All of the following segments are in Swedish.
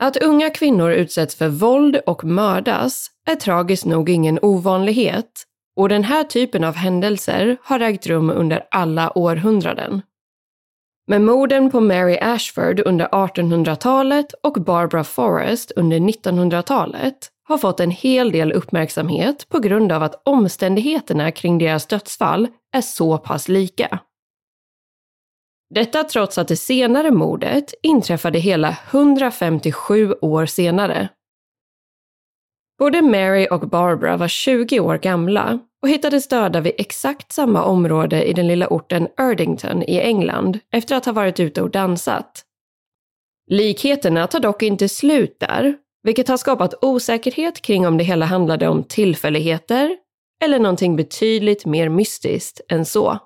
Att unga kvinnor utsätts för våld och mördas är tragiskt nog ingen ovanlighet, och den här typen av händelser har ägt rum under alla århundraden. Med morden på Mary Ashford under 1800-talet och Barbara Forrest under 1900-talet har fått en hel del uppmärksamhet på grund av att omständigheterna kring deras dödsfall är så pass lika. Detta trots att det senare mordet inträffade hela 157 år senare. Både Mary och Barbara var 20 år gamla och hittades döda vid exakt samma område i den lilla orten Erdington i England efter att ha varit ute och dansat. Likheterna tar dock inte slut där, vilket har skapat osäkerhet kring om det hela handlade om tillfälligheter eller någonting betydligt mer mystiskt än så.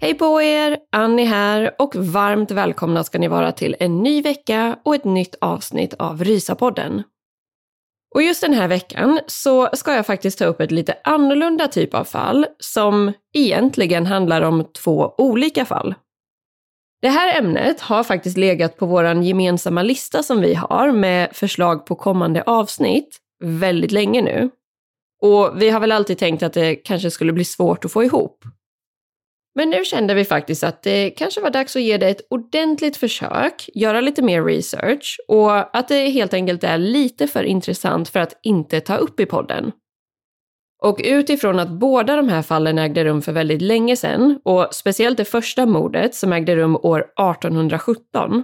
Hej på er, Annie här och varmt välkomna ska ni vara till en ny vecka och ett nytt avsnitt av Rysarpodden. Och just den här veckan så ska jag faktiskt ta upp ett lite annorlunda typ av fall som egentligen handlar om två olika fall. Det här ämnet har faktiskt legat på våran gemensamma lista som vi har med förslag på kommande avsnitt väldigt länge nu. Och vi har väl alltid tänkt att det kanske skulle bli svårt att få ihop. Men nu kände vi faktiskt att det kanske var dags att ge det ett ordentligt försök, göra lite mer research och att det helt enkelt är lite för intressant för att inte ta upp i podden. Och utifrån att båda de här fallen ägde rum för väldigt länge sedan och speciellt det första mordet som ägde rum år 1817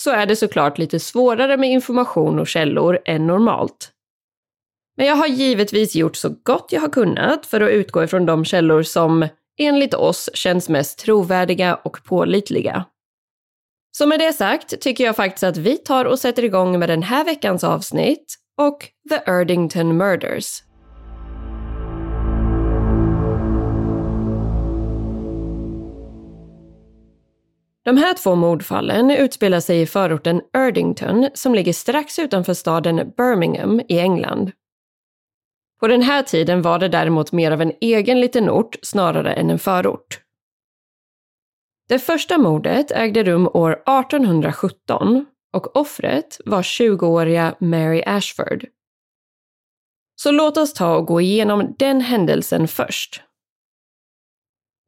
så är det såklart lite svårare med information och källor än normalt. Men jag har givetvis gjort så gott jag har kunnat för att utgå ifrån de källor som enligt oss känns mest trovärdiga och pålitliga. Så med det sagt tycker jag faktiskt att vi tar och sätter igång med den här veckans avsnitt och The Erdington Murders. De här två mordfallen utspelar sig i förorten Erdington som ligger strax utanför staden Birmingham i England. På den här tiden var det däremot mer av en egen liten ort snarare än en förort. Det första mordet ägde rum år 1817 och offret var 20-åriga Mary Ashford. Så låt oss ta och gå igenom den händelsen först.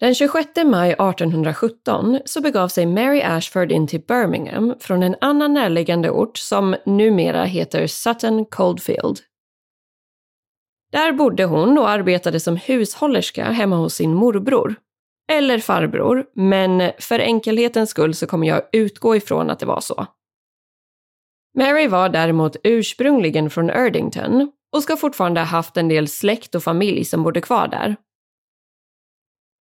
Den 26 maj 1817 så begav sig Mary Ashford in till Birmingham från en annan närliggande ort som numera heter Sutton Coldfield. Där bodde hon och arbetade som hushållerska hemma hos sin morbror. Eller farbror, men för enkelhetens skull så kommer jag utgå ifrån att det var så. Mary var däremot ursprungligen från Erdington och ska fortfarande ha haft en del släkt och familj som bodde kvar där.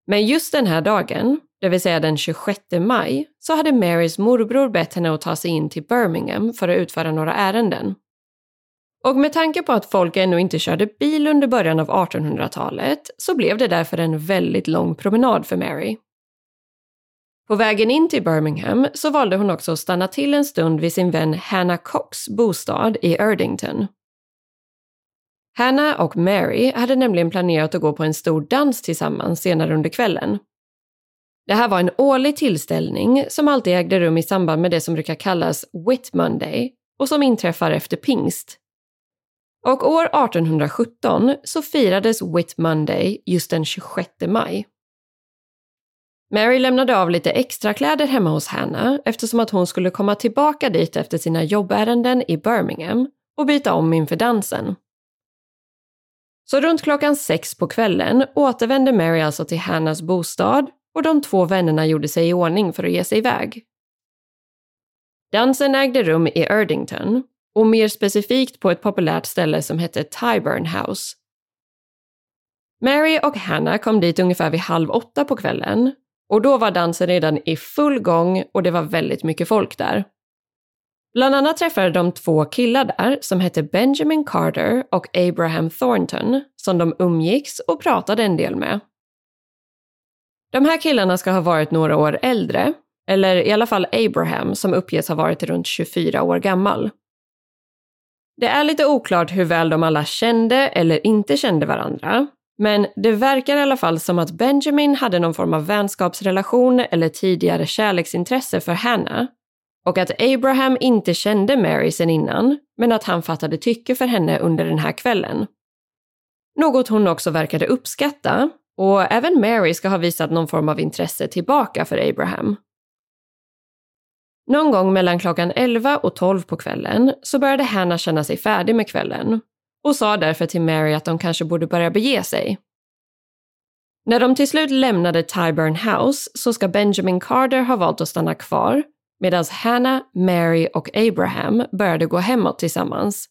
Men just den här dagen, det vill säga den 26 maj, så hade Marys morbror bett henne att ta sig in till Birmingham för att utföra några ärenden. Och med tanke på att folk ännu inte körde bil under början av 1800-talet så blev det därför en väldigt lång promenad för Mary. På vägen in till Birmingham så valde hon också att stanna till en stund vid sin vän Hannah Cox bostad i Erdington. Hannah och Mary hade nämligen planerat att gå på en stor dans tillsammans senare under kvällen. Det här var en årlig tillställning som alltid ägde rum i samband med det som brukar kallas Whit Monday och som inträffar efter pingst. Och år 1817 så firades Whit Monday just den 26 maj. Mary lämnade av lite extra kläder hemma hos Hannah eftersom att hon skulle komma tillbaka dit efter sina jobbärenden i Birmingham och byta om inför dansen. Så runt klockan 6 på kvällen återvände Mary alltså till Hannahs bostad och de två vännerna gjorde sig i ordning för att ge sig iväg. Dansen ägde rum i Erdington och mer specifikt på ett populärt ställe som hette Tyburn House. Mary och Hannah kom dit ungefär vid 7:30 på kvällen och då var dansen redan i full gång och det var väldigt mycket folk där. Bland annat träffade de två killar där som hette Benjamin Carter och Abraham Thornton som de umgicks och pratade en del med. De här killarna ska ha varit några år äldre, eller i alla fall Abraham som uppges ha varit runt 24 år gammal. Det är lite oklart hur väl de alla kände eller inte kände varandra, men det verkar i alla fall som att Benjamin hade någon form av vänskapsrelation eller tidigare kärleksintresse för Hannah. Och att Abraham inte kände Mary sen innan, men att han fattade tycke för henne under den här kvällen. Något hon också verkade uppskatta, och även Mary ska ha visat någon form av intresse tillbaka för Abraham. Någon gång mellan klockan 11 och 12 på kvällen så började Hannah känna sig färdig med kvällen och sa därför till Mary att de kanske borde börja bege sig. När de till slut lämnade Tyburn House så ska Benjamin Carter ha valt att stanna kvar medan Hannah, Mary och Abraham började gå hemåt tillsammans.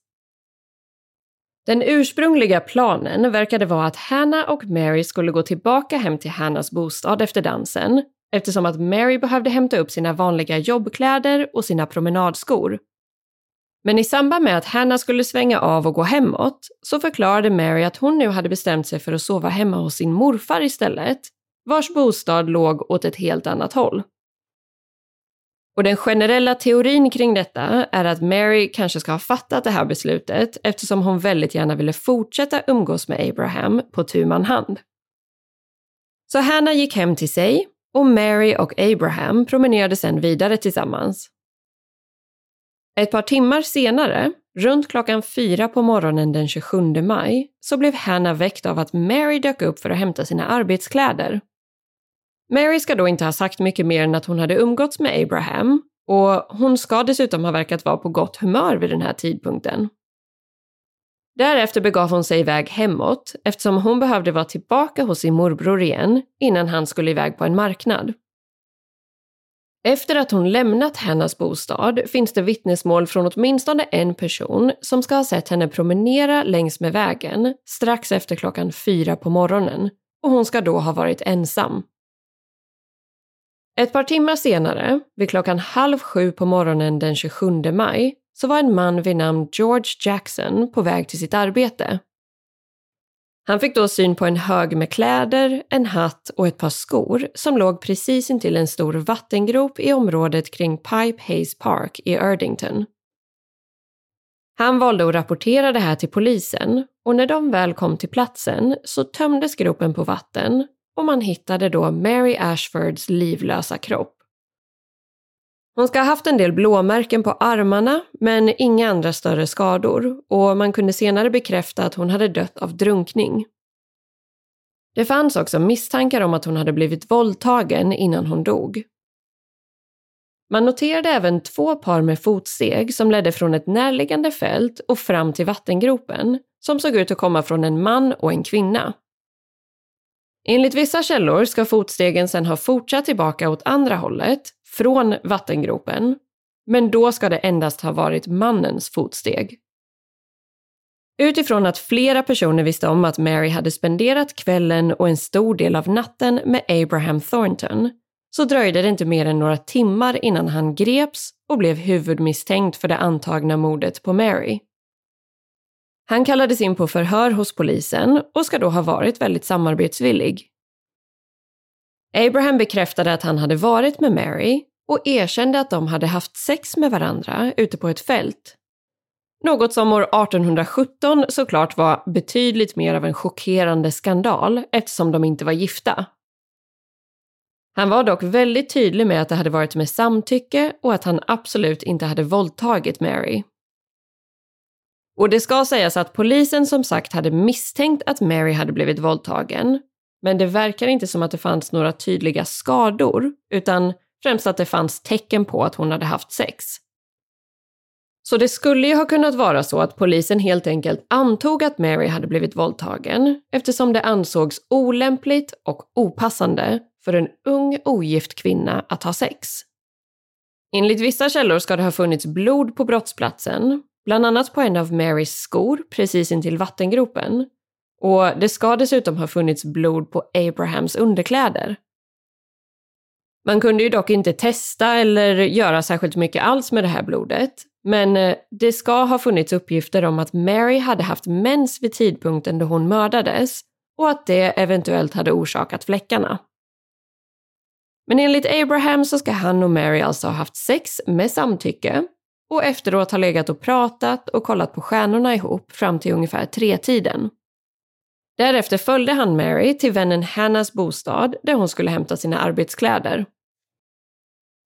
Den ursprungliga planen verkade vara att Hannah och Mary skulle gå tillbaka hem till Hannahs bostad efter dansen, eftersom att Mary behövde hämta upp sina vanliga jobbkläder och sina promenadskor. Men i samband med att Hannah skulle svänga av och gå hemåt så förklarade Mary att hon nu hade bestämt sig för att sova hemma hos sin morfar istället, vars bostad låg åt ett helt annat håll. Och den generella teorin kring detta är att Mary kanske ska ha fattat det här beslutet eftersom hon väldigt gärna ville fortsätta umgås med Abraham på tu man hand. Så Hannah gick hem till sig och Mary och Abraham promenerade sedan vidare tillsammans. Ett par timmar senare, runt klockan 4 på morgonen den 27 maj, så blev Hannah väckt av att Mary dök upp för att hämta sina arbetskläder. Mary ska då inte ha sagt mycket mer än att hon hade umgåtts med Abraham och hon ska dessutom ha verkat vara på gott humör vid den här tidpunkten. Därefter begav hon sig iväg hemåt eftersom hon behövde vara tillbaka hos sin morbror igen innan han skulle iväg på en marknad. Efter att hon lämnat Hannahs bostad finns det vittnesmål från åtminstone en person som ska ha sett henne promenera längs med vägen strax efter klockan 4 på morgonen och hon ska då ha varit ensam. Ett par timmar senare, vid klockan 6:30 på morgonen den 27 maj, så var en man vid namn George Jackson på väg till sitt arbete. Han fick då syn på en hög med kläder, en hatt och ett par skor som låg precis intill en stor vattengrop i området kring Pype Hayes Park i Erdington. Han valde att rapportera det här till polisen och när de väl kom till platsen så tömdes gropen på vatten och man hittade då Mary Ashfords livlösa kropp. Hon ska ha haft en del blåmärken på armarna, men inga andra större skador, och man kunde senare bekräfta att hon hade dött av drunkning. Det fanns också misstankar om att hon hade blivit våldtagen innan hon dog. Man noterade även 2 par med fotsteg som ledde från ett närliggande fält och fram till vattengropen, som såg ut att komma från en man och en kvinna. Enligt vissa källor ska fotstegen sedan ha fortsatt tillbaka åt andra hållet, från vattengropen, men då ska det endast ha varit mannens fotsteg. Utifrån att flera personer visste om att Mary hade spenderat kvällen och en stor del av natten med Abraham Thornton, så dröjde det inte mer än några timmar innan han greps och blev huvudmisstänkt för det antagna mordet på Mary. Han kallades in på förhör hos polisen och ska då ha varit väldigt samarbetsvillig. Abraham bekräftade att han hade varit med Mary och erkände att de hade haft sex med varandra ute på ett fält. Något som år 1817 såklart var betydligt mer av en chockerande skandal eftersom de inte var gifta. Han var dock väldigt tydlig med att det hade varit med samtycke och att han absolut inte hade våldtagit Mary. Och det ska sägas att polisen som sagt hade misstänkt att Mary hade blivit våldtagen, men det verkar inte som att det fanns några tydliga skador utan främst att det fanns tecken på att hon hade haft sex. Så det skulle ju ha kunnat vara så att polisen helt enkelt antog att Mary hade blivit våldtagen eftersom det ansågs olämpligt och opassande för en ung ogift kvinna att ha sex. Enligt vissa källor ska det ha funnits blod på brottsplatsen, bland annat på en av Marys skor precis intill vattengropen. Och det ska dessutom ha funnits blod på Abrahams underkläder. Man kunde ju dock inte testa eller göra särskilt mycket alls med det här blodet. Men det ska ha funnits uppgifter om att Mary hade haft mens vid tidpunkten då hon mördades och att det eventuellt hade orsakat fläckarna. Men enligt Abraham så ska han och Mary alltså ha haft sex med samtycke och efteråt ha legat och pratat och kollat på stjärnorna ihop fram till ungefär 3-tiden. Därefter följde han Mary till vännen Hannahs bostad där hon skulle hämta sina arbetskläder.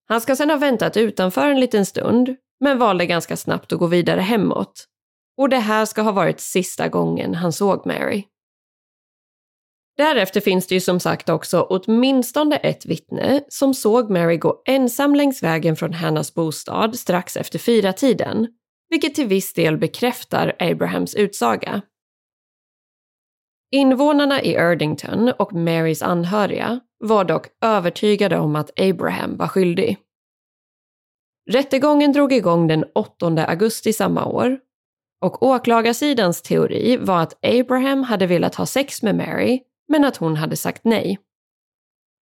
Han ska sedan ha väntat utanför en liten stund men valde ganska snabbt att gå vidare hemåt. Och det här ska ha varit sista gången han såg Mary. Därefter finns det ju som sagt också åtminstone ett vittne som såg Mary gå ensam längs vägen från Hannahs bostad strax efter 4-tiden, vilket till viss del bekräftar Abrahams utsaga. Invånarna i Erdington och Marys anhöriga var dock övertygade om att Abraham var skyldig. Rättegången drog igång den 8 augusti samma år och åklagarsidans teori var att Abraham hade velat ha sex med Mary men att hon hade sagt nej.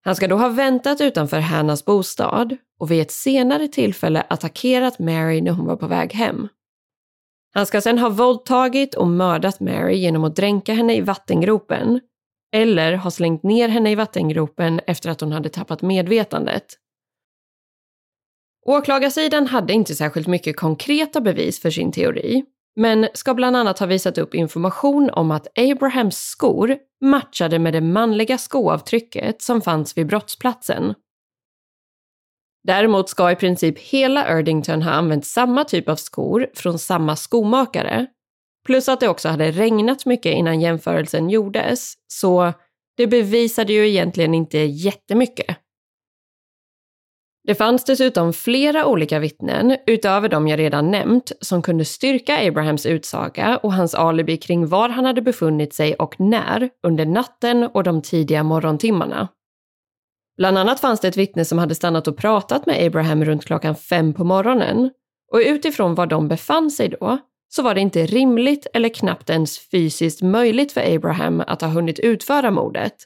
Han ska då ha väntat utanför Hannahs bostad och vid ett senare tillfälle attackerat Mary när hon var på väg hem. Han ska sedan ha våldtagit och mördat Mary genom att dränka henne i vattengropen eller ha slängt ner henne i vattengropen efter att hon hade tappat medvetandet. Åklagarsidan hade inte särskilt mycket konkreta bevis för sin teori, men ska bland annat ha visat upp information om att Abrahams skor matchade med det manliga skoavtrycket som fanns vid brottsplatsen. Däremot ska i princip hela Erdington ha använt samma typ av skor från samma skomakare, plus att det också hade regnat mycket innan jämförelsen gjordes, så det bevisade ju egentligen inte jättemycket. Det fanns dessutom flera olika vittnen, utöver de jag redan nämnt, som kunde styrka Abrahams utsaga och hans alibi kring var han hade befunnit sig och när under natten och de tidiga morgontimmarna. Bland annat fanns det ett vittne som hade stannat och pratat med Abraham runt klockan 5 på morgonen, och utifrån var de befann sig då så var det inte rimligt eller knappt ens fysiskt möjligt för Abraham att ha hunnit utföra mordet.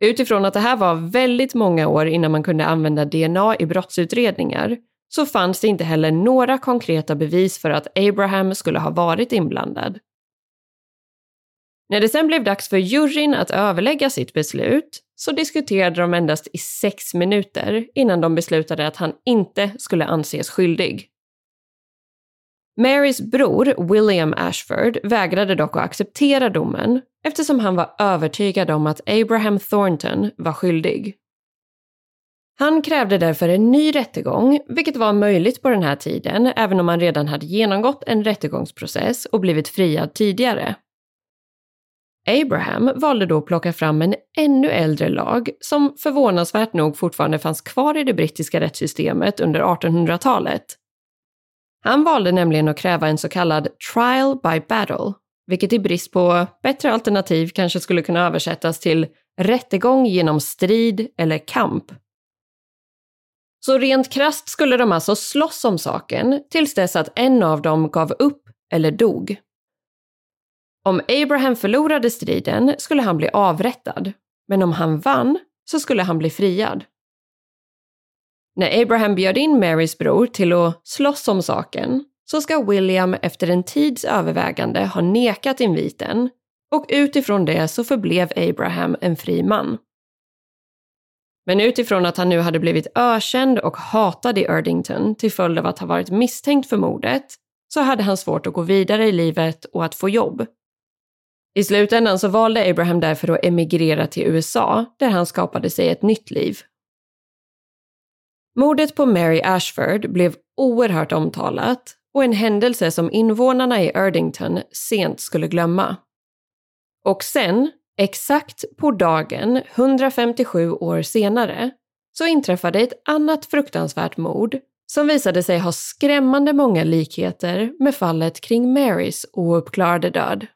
Utifrån att det här var väldigt många år innan man kunde använda DNA i brottsutredningar så fanns det inte heller några konkreta bevis för att Abraham skulle ha varit inblandad. När det sen blev dags för juryn att överlägga sitt beslut så diskuterade de endast i 6 minuter innan de beslutade att han inte skulle anses skyldig. Marys bror William Ashford vägrade dock att acceptera domen eftersom han var övertygad om att Abraham Thornton var skyldig. Han krävde därför en ny rättegång, vilket var möjligt på den här tiden även om han redan hade genomgått en rättegångsprocess och blivit friad tidigare. Abraham valde då att plocka fram en ännu äldre lag som förvånansvärt nog fortfarande fanns kvar i det brittiska rättssystemet under 1800-talet. Han valde nämligen att kräva en så kallad trial by battle, vilket i brist på bättre alternativ kanske skulle kunna översättas till rättegång genom strid eller kamp. Så rent krasst skulle de alltså slåss om saken tills dess att en av dem gav upp eller dog. Om Abraham förlorade striden skulle han bli avrättad, men om han vann så skulle han bli friad. När Abraham bjöd in Marys bror till att slåss om saken så ska William efter en tids övervägande ha nekat inviten och utifrån det så förblev Abraham en fri man. Men utifrån att han nu hade blivit ökänd och hatad i Erdington till följd av att ha varit misstänkt för mordet så hade han svårt att gå vidare i livet och att få jobb. I slutändan så valde Abraham därför att emigrera till USA där han skapade sig ett nytt liv. Mordet på Mary Ashford blev oerhört omtalat och en händelse som invånarna i Erdington sent skulle glömma. Och sen, exakt på dagen 157 år senare, så inträffade ett annat fruktansvärt mord som visade sig ha skrämmande många likheter med fallet kring Marys ouppklarade död.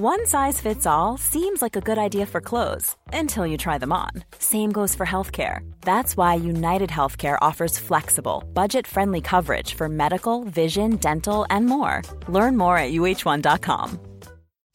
One size fits all seems like a good idea for clothes until you try them on. Same goes for healthcare. That's why United Healthcare offers flexible, budget-friendly coverage for medical, vision, dental, and more. Learn more at uh1.com.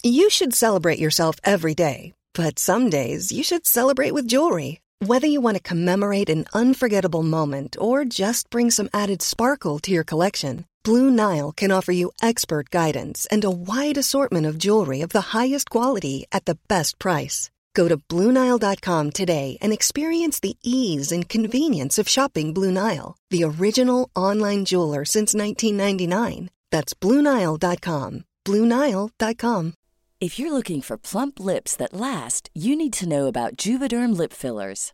You should celebrate yourself every day, but some days you should celebrate with jewelry. Whether you want to commemorate an unforgettable moment or just bring some added sparkle to your collection, Blue Nile can offer you expert guidance and a wide assortment of jewelry of the highest quality at the best price. Go to BlueNile.com today and experience the ease and convenience of shopping Blue Nile, the original online jeweler since 1999. That's BlueNile.com. BlueNile.com. If you're looking for plump lips that last, you need to know about Juvederm lip fillers.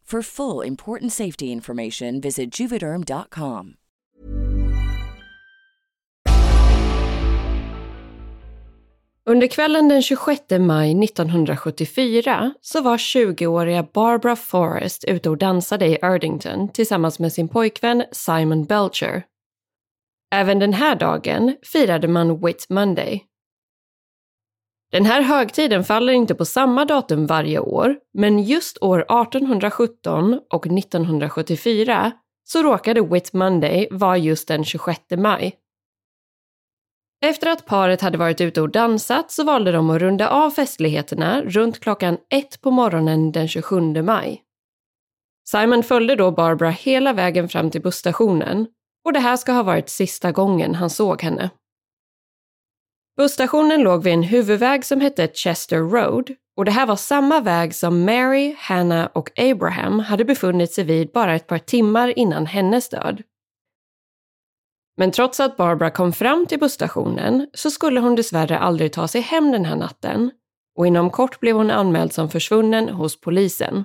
For full important safety information visit juvederm.com. Under kvällen den 26 maj 1974 så var 20-åriga Barbara Forrest ute och dansade i Erdington tillsammans med sin pojkvän Simon Belcher. Även den här dagen firade man Whit Monday. Den här högtiden faller inte på samma datum varje år, men just år 1817 och 1974 så råkade Whit Monday vara just den 26 maj. Efter att paret hade varit ute och dansat så valde de att runda av festligheterna runt klockan 1 på morgonen den 27 maj. Simon följde då Barbara hela vägen fram till busstationen och det här ska ha varit sista gången han såg henne. Busstationen låg vid en huvudväg som hette Chester Road och det här var samma väg som Mary, Hannah och Abraham hade befunnit sig vid bara ett par timmar innan hennes död. Men trots att Barbara kom fram till busstationen så skulle hon dessvärre aldrig ta sig hem den här natten och inom kort blev hon anmäld som försvunnen hos polisen.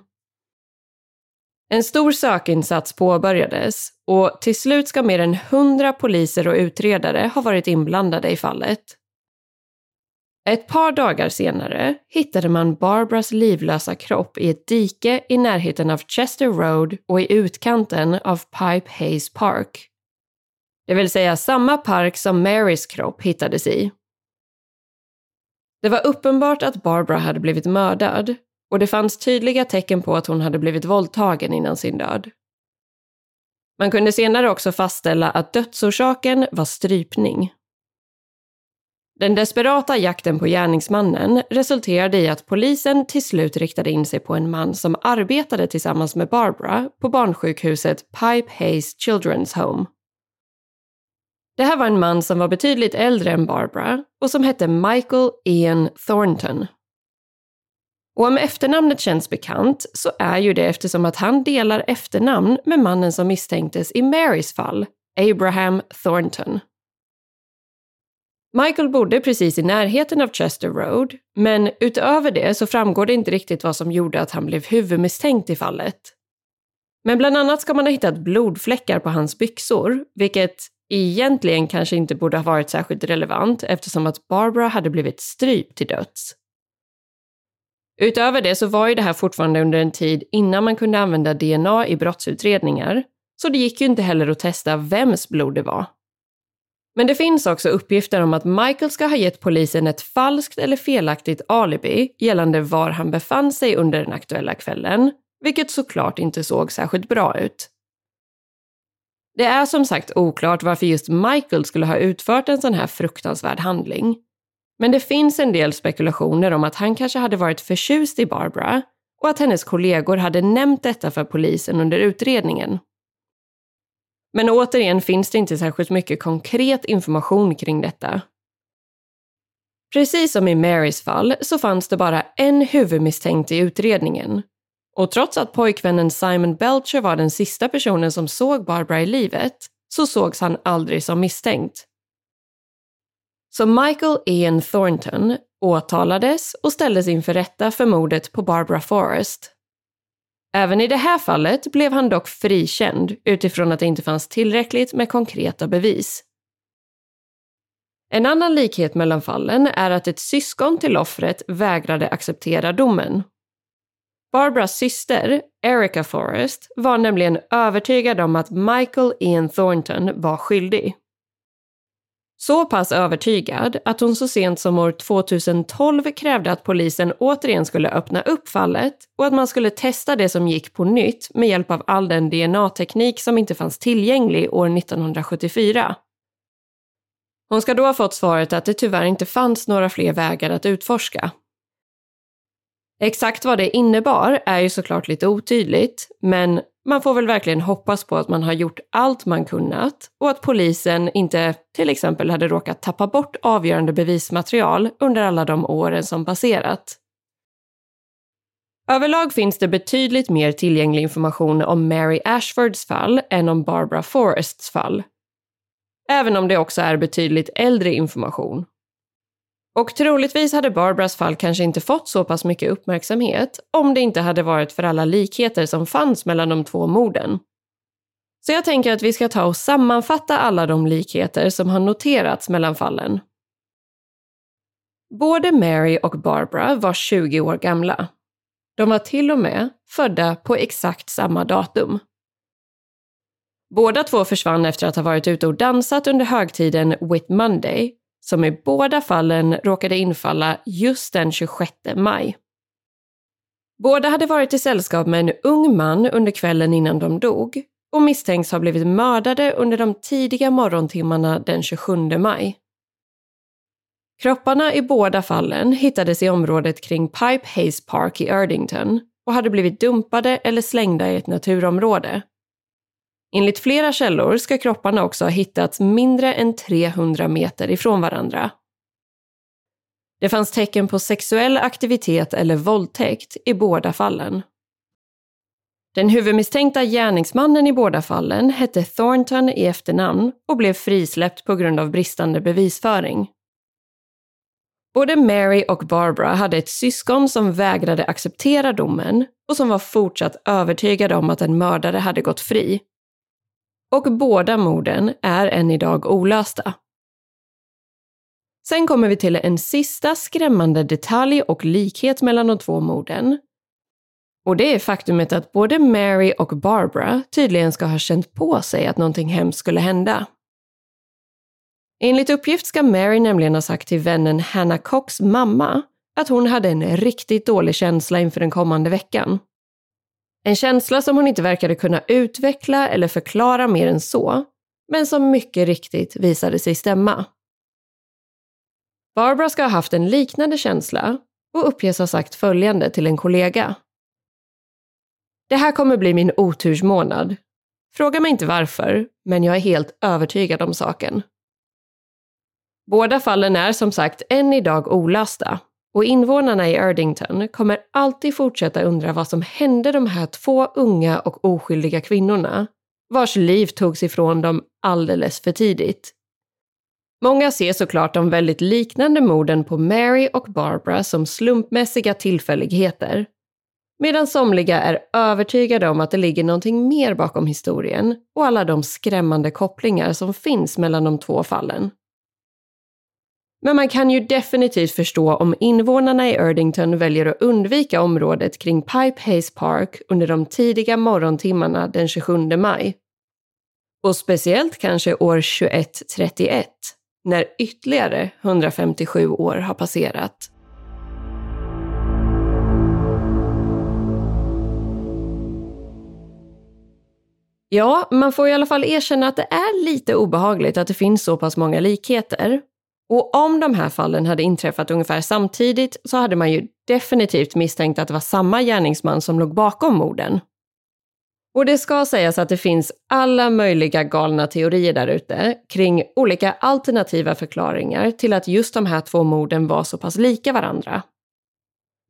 En stor sökinsats påbörjades och till slut ska mer än 100 poliser och utredare ha varit inblandade i fallet. Ett par dagar senare hittade man Barbaras livlösa kropp i ett dike i närheten av Chester Road och i utkanten av Pype Hayes Park. Det vill säga samma park som Marys kropp hittades i. Det var uppenbart att Barbara hade blivit mördad och det fanns tydliga tecken på att hon hade blivit våldtagen innan sin död. Man kunde senare också fastställa att dödsorsaken var strypning. Den desperata jakten på gärningsmannen resulterade i att polisen till slut riktade in sig på en man som arbetade tillsammans med Barbara på barnsjukhuset Pype Hayes Children's Home. Det här var en man som var betydligt äldre än Barbara och som hette Michael E. Thornton. Och om efternamnet känns bekant så är ju det eftersom att han delar efternamn med mannen som misstänktes i Marys fall, Abraham Thornton. Michael bodde precis i närheten av Chester Road, men utöver det så framgår det inte riktigt vad som gjorde att han blev huvudmisstänkt i fallet. Men bland annat ska man ha hittat blodfläckar på hans byxor, vilket egentligen kanske inte borde ha varit särskilt relevant eftersom att Barbara hade blivit strypt till döds. Utöver det så var ju det här fortfarande under en tid innan man kunde använda DNA i brottsutredningar, så det gick ju inte heller att testa vems blod det var. Men det finns också uppgifter om att Michael ska ha gett polisen ett falskt eller felaktigt alibi gällande var han befann sig under den aktuella kvällen, vilket såklart inte såg särskilt bra ut. Det är som sagt oklart varför just Michael skulle ha utfört en sån här fruktansvärd handling. Men det finns en del spekulationer om att han kanske hade varit förtjust i Barbara och att hennes kollegor hade nämnt detta för polisen under utredningen. Men återigen finns det inte särskilt mycket konkret information kring detta. Precis som i Marys fall så fanns det bara en huvudmisstänkt i utredningen. Och trots att pojkvännen Simon Belcher var den sista personen som såg Barbara i livet så sågs han aldrig som misstänkt. Så Michael E. Thornton åtalades och ställdes inför rätta för mordet på Barbara Forrest. Även i det här fallet blev han dock frikänd utifrån att det inte fanns tillräckligt med konkreta bevis. En annan likhet mellan fallen är att ett syskon till offret vägrade acceptera domen. Barbaras syster, Erica Forrest, var nämligen övertygad om att Michael E. Thornton var skyldig. Så pass övertygad att hon så sent som år 2012 krävde att polisen återigen skulle öppna upp fallet och att man skulle testa det som gick på nytt med hjälp av all den DNA-teknik som inte fanns tillgänglig år 1974. Hon ska då ha fått svaret att det tyvärr inte fanns några fler vägar att utforska. Exakt vad det innebar är ju såklart lite otydligt, men man får väl verkligen hoppas på att man har gjort allt man kunnat och att polisen inte till exempel hade råkat tappa bort avgörande bevismaterial under alla de åren som passerat. Överlag finns det betydligt mer tillgänglig information om Mary Ashfords fall än om Barbara Forrests fall. Även om det också är betydligt äldre information. Och troligtvis hade Barbaras fall kanske inte fått så pass mycket uppmärksamhet om det inte hade varit för alla likheter som fanns mellan de två morden. Så jag tänker att vi ska ta och sammanfatta alla de likheter som har noterats mellan fallen. Både Mary och Barbara var 20 år gamla. De var till och med födda på exakt samma datum. Båda två försvann efter att ha varit ute och dansat under högtiden Whit Monday, som i båda fallen råkade infalla just den 26 maj. Båda hade varit i sällskap med en ung man under kvällen innan de dog och misstänks ha blivit mördade under de tidiga morgontimmarna den 27 maj. Kropparna i båda fallen hittades i området kring Pype Hayes Park i Erdington och hade blivit dumpade eller slängda i ett naturområde. Enligt flera källor ska kropparna också ha hittats mindre än 300 meter ifrån varandra. Det fanns tecken på sexuell aktivitet eller våldtäkt i båda fallen. Den huvudmisstänkta gärningsmannen i båda fallen hette Thornton i efternamn och blev frisläppt på grund av bristande bevisföring. Både Mary och Barbara hade ett syskon som vägrade acceptera domen och som var fortsatt övertygade om att en mördare hade gått fri. Och båda morden är än idag olösta. Sen kommer vi till en sista skrämmande detalj och likhet mellan de två morden. Och det är faktumet att både Mary och Barbara tydligen ska ha känt på sig att någonting hemskt skulle hända. Enligt uppgift ska Mary nämligen ha sagt till vännen Hannah Cox mamma att hon hade en riktigt dålig känsla inför den kommande veckan. En känsla som hon inte verkade kunna utveckla eller förklara mer än så, men som mycket riktigt visade sig stämma. Barbara ska ha haft en liknande känsla och uppges ha sagt följande till en kollega. Det här kommer bli min otursmånad. Fråga mig inte varför, men jag är helt övertygad om saken. Båda fallen är som sagt än idag olösta och invånarna i Erdington kommer alltid fortsätta undra vad som hände de här två unga och oskyldiga kvinnorna vars liv togs ifrån dem alldeles för tidigt. Många ser såklart de väldigt liknande morden på Mary och Barbara som slumpmässiga tillfälligheter, medan somliga är övertygade om att det ligger någonting mer bakom historien och alla de skrämmande kopplingar som finns mellan de två fallen. Men man kan ju definitivt förstå om invånarna i Erdington väljer att undvika området kring Pype Hayes Park under de tidiga morgontimmarna den 27 maj. Och speciellt kanske år 2131, när ytterligare 157 år har passerat. Ja, man får i alla fall erkänna att det är lite obehagligt att det finns så pass många likheter. Och om de här fallen hade inträffat ungefär samtidigt så hade man ju definitivt misstänkt att det var samma gärningsman som låg bakom morden. Och det ska sägas att det finns alla möjliga galna teorier där ute kring olika alternativa förklaringar till att just de här två morden var så pass lika varandra.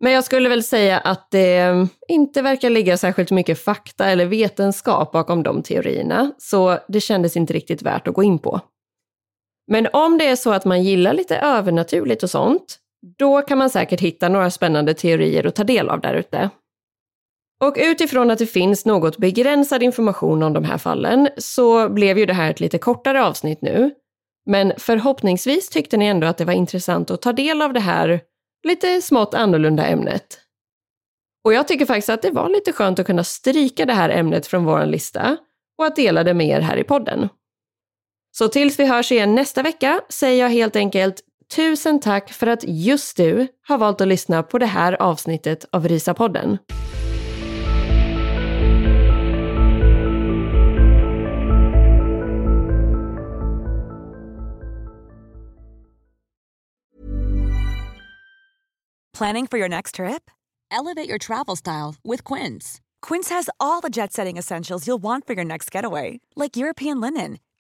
Men jag skulle väl säga att det inte verkar ligga särskilt mycket fakta eller vetenskap bakom de teorierna, så det kändes inte riktigt värt att gå in på. Men om det är så att man gillar lite övernaturligt och sånt, då kan man säkert hitta några spännande teorier att ta del av där ute. Och utifrån att det finns något begränsad information om de här fallen så blev ju det här ett lite kortare avsnitt nu. Men förhoppningsvis tyckte ni ändå att det var intressant att ta del av det här lite smått annorlunda ämnet. Och jag tycker faktiskt att det var lite skönt att kunna stryka det här ämnet från vår lista och att dela det med er här i podden. Så tills vi hörs igen nästa vecka säger jag helt enkelt tusen tack för att just du har valt att lyssna på det här avsnittet av Rysarpodden. Planning for your next trip? Elevate your travel style with Quince. Quince has all the jet-setting essentials you'll want for your next getaway, like European linen,